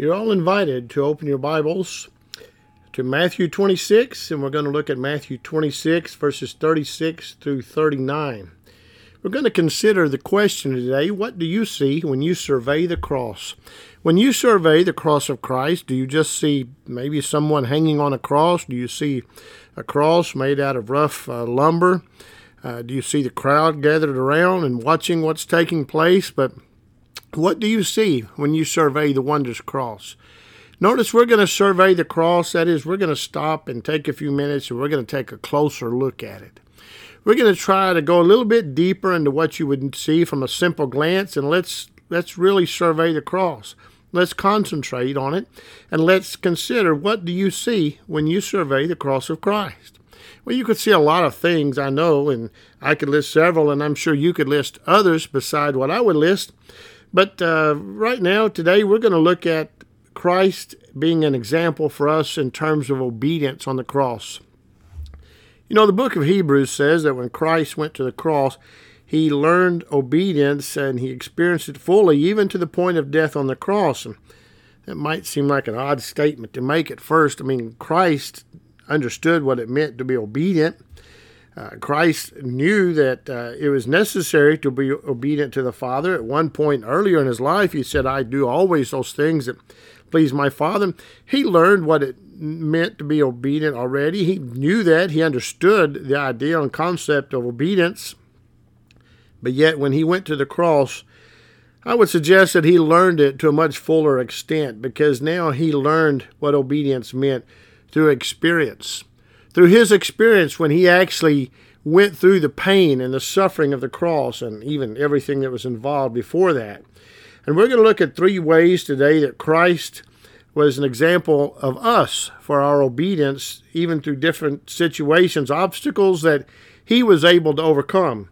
You're all invited to open your Bibles to Matthew 26, and we're going to look at Matthew 26, verses 36 through 39. We're going to consider the question today, what do you see when you survey the cross? When you survey the cross of Christ, do you just see maybe someone hanging on a cross? Do you see a cross made out of rough lumber? Do you see the crowd gathered around and watching what's taking place? But what do you see when you survey the wondrous cross? Notice we're going to survey the cross. That is, we're going to stop and take a few minutes, and we're going to take a closer look at it. We're going to try to go a little bit deeper into what you would see from a simple glance, and let's really survey the cross. Let's concentrate on it, and let's consider, what do you see when you survey the cross of Christ? Well, you could see a lot of things, I know, and I could list several, and I'm sure you could list others beside what I would list. But right now, today, we're going to look at Christ being an example for us in terms of obedience on the cross. You know, the book of Hebrews says that when Christ went to the cross, he learned obedience and he experienced it fully, even to the point of death on the cross. And that might seem like an odd statement to make at first. I mean, Christ understood what it meant to be obedient. Christ knew that it was necessary to be obedient to the Father. At one point earlier in his life, he said, I do always those things that please my Father. He learned what it meant to be obedient already. He knew that. He understood the idea and concept of obedience. But yet, when he went to the cross, I would suggest that he learned it to a much fuller extent, because now he learned what obedience meant through experience. Through his experience when he actually went through the pain and the suffering of the cross and even everything that was involved before that. And we're going to look at three ways today that Christ was an example of us for our obedience, even through different situations, obstacles that he was able to overcome,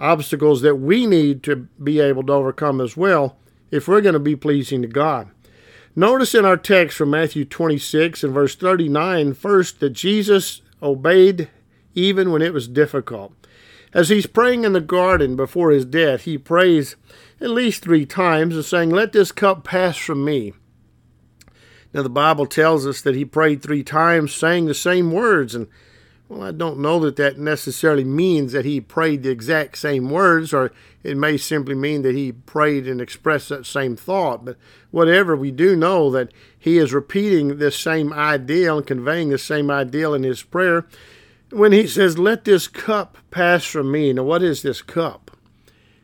obstacles that we need to be able to overcome as well if we're going to be pleasing to God. Notice in our text from Matthew 26 and verse 39, first, that Jesus obeyed even when it was difficult. As he's praying in the garden before his death, he prays at least three times and saying, let this cup pass from me. Now, the Bible tells us that he prayed three times, saying the same words. And, well, I don't know that that necessarily means that he prayed the exact same words, or it may simply mean that he prayed and expressed that same thought. But whatever, we do know that he is repeating this same ideal and conveying the same ideal in his prayer when he says, let this cup pass from me. Now, what is this cup?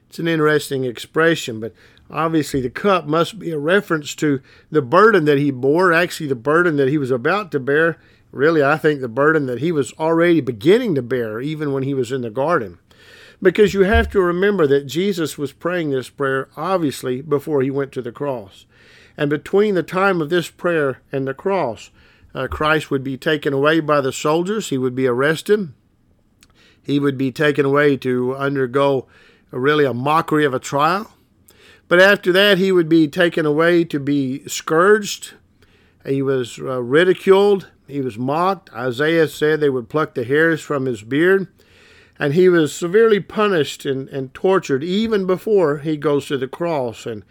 It's an interesting expression, but obviously the cup must be a reference to the burden that he bore, actually the burden that he was about to bear. Really, I think the burden that he was already beginning to bear, even when he was in the garden. Because you have to remember that Jesus was praying this prayer, obviously, before he went to the cross. And between the time of this prayer and the cross, Christ would be taken away by the soldiers. He would be arrested. He would be taken away to undergo a mockery of a trial. But after that, he would be taken away to be scourged. He was ridiculed. He was mocked. Isaiah said they would pluck the hairs from his beard. And he was severely punished and tortured even before he goes to the cross. And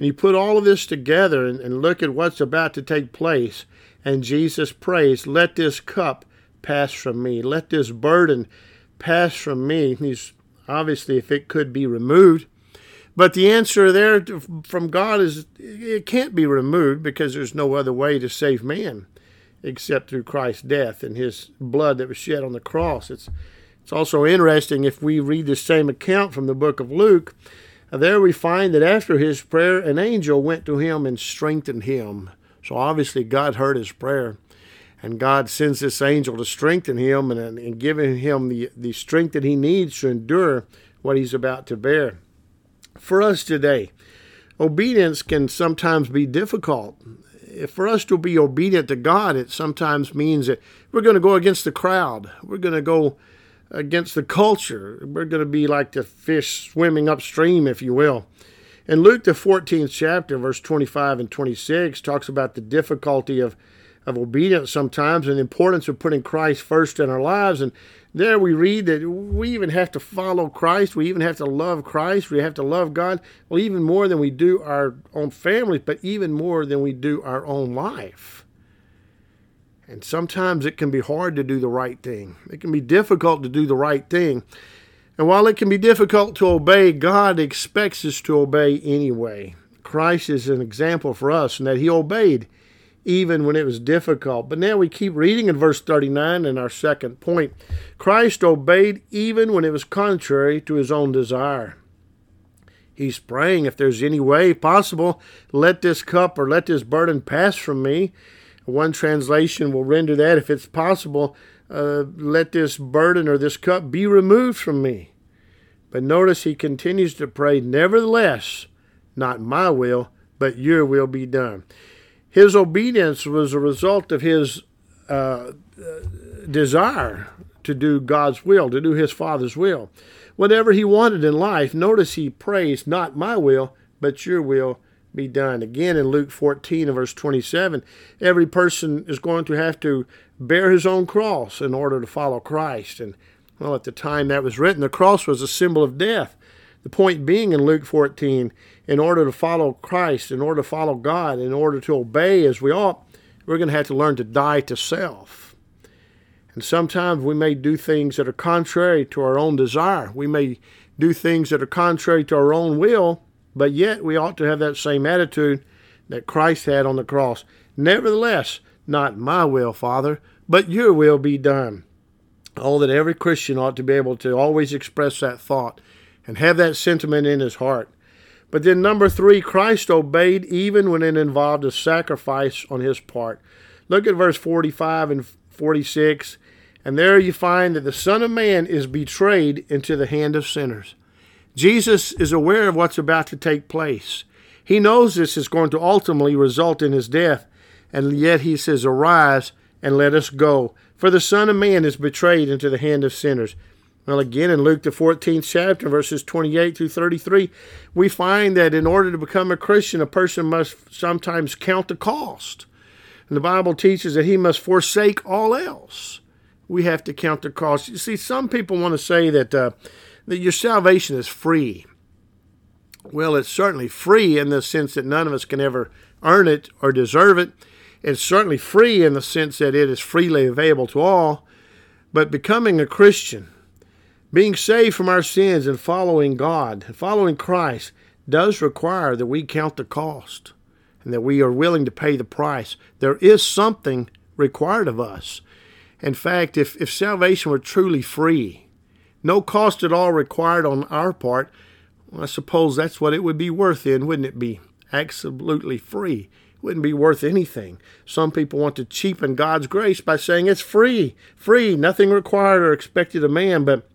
you put all of this together and look at what's about to take place. And Jesus prays, let this cup pass from me. Let this burden pass from me. He's obviously, if it could be removed. But the answer there from God is it can't be removed, because there's no other way to save man except through Christ's death and his blood that was shed on the cross. It's also interesting, if we read the same account from the book of Luke, there we find that after his prayer, an angel went to him and strengthened him. So obviously God heard his prayer, and God sends this angel to strengthen him and giving him the strength that he needs to endure what he's about to bear. For us today, obedience can sometimes be difficult. For us to be obedient to God, it sometimes means that we're going to go against the crowd. We're going to go against the culture. We're going to be like the fish swimming upstream, if you will. In Luke, the 14th chapter, verse 25 and 26, talks about the difficulty of obedience sometimes and the importance of putting Christ first in our lives. And There we read that we even have to follow Christ. We even have to love Christ. We have to love God. Well, even more than we do our own families, but even more than we do our own life. And sometimes it can be hard to do the right thing. It can be difficult to do the right thing. And while it can be difficult to obey, God expects us to obey anyway. Christ is an example for us in that he obeyed even when it was difficult. But now we keep reading in verse 39 in our second point. Christ obeyed even when it was contrary to his own desire. He's praying, if there's any way possible, let this cup or let this burden pass from me. One translation will render that, if it's possible, let this burden or this cup be removed from me. But notice he continues to pray, nevertheless, not my will, but your will be done. His obedience was a result of his desire to do God's will, to do his Father's will. Whatever he wanted in life, notice he prays, not my will, but your will be done. Again, in Luke 14 and verse 27, every person is going to have to bear his own cross in order to follow Christ. And well, at the time that was written, the cross was a symbol of death. The point being in Luke 14, in order to follow Christ, in order to follow God, in order to obey as we ought, we're going to have to learn to die to self. And sometimes we may do things that are contrary to our own desire. We may do things that are contrary to our own will, but yet we ought to have that same attitude that Christ had on the cross. Nevertheless, not my will, Father, but your will be done. Oh, that every Christian ought to be able to always express that thought and have that sentiment in his heart. But then number three, Christ obeyed even when it involved a sacrifice on his part. Look at verse 45 and 46, and there you find that the Son of Man is betrayed into the hand of sinners. Jesus is aware of what's about to take place. He knows this is going to ultimately result in his death, and yet he says, arise and let us go, for the Son of Man is betrayed into the hand of sinners. Well, again, in Luke, the 14th chapter, verses 28 through 33, we find that in order to become a Christian, a person must sometimes count the cost. And the Bible teaches that he must forsake all else. We have to count the cost. You see, some people want to say that your salvation is free. Well, it's certainly free in the sense that none of us can ever earn it or deserve it. It's certainly free in the sense that it is freely available to all. But becoming a Christian, being saved from our sins and following God, following Christ, does require that we count the cost and that we are willing to pay the price. There is something required of us. In fact, if salvation were truly free, no cost at all required on our part, well, I suppose that's what it would be worth then, wouldn't it be? Absolutely free. It wouldn't be worth anything. Some people want to cheapen God's grace by saying it's free, free, nothing required or expected of man, but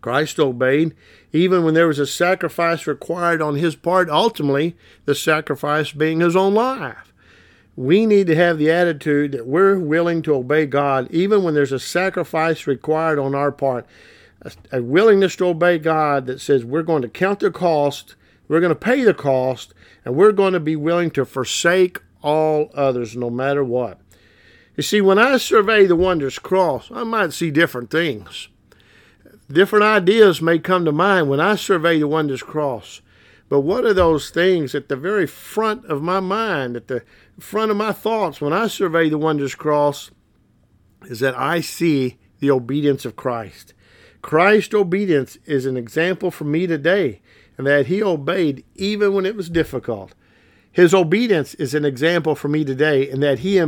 Christ obeyed, even when there was a sacrifice required on his part, ultimately the sacrifice being his own life. We need to have the attitude that we're willing to obey God, even when there's a sacrifice required on our part. A willingness to obey God that says we're going to count the cost, we're going to pay the cost, and we're going to be willing to forsake all others no matter what. You see, when I survey the wondrous cross, I might see different things. Different ideas may come to mind when I survey the wondrous cross. But what are those things at the very front of my mind, at the front of my thoughts when I survey the wondrous cross, is that I see the obedience of Christ. Christ's obedience is an example for me today, and that he obeyed even when it was difficult. His obedience is an example for me today, and that he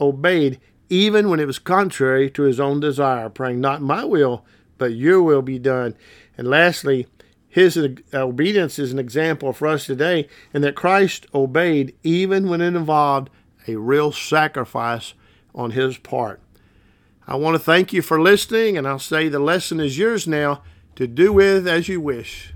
obeyed even when it was contrary to his own desire, praying, not my will, but your will be done. And lastly, his obedience is an example for us today, and that Christ obeyed even when it involved a real sacrifice on his part. I want to thank you for listening, and I'll say the lesson is yours now, to do with as you wish.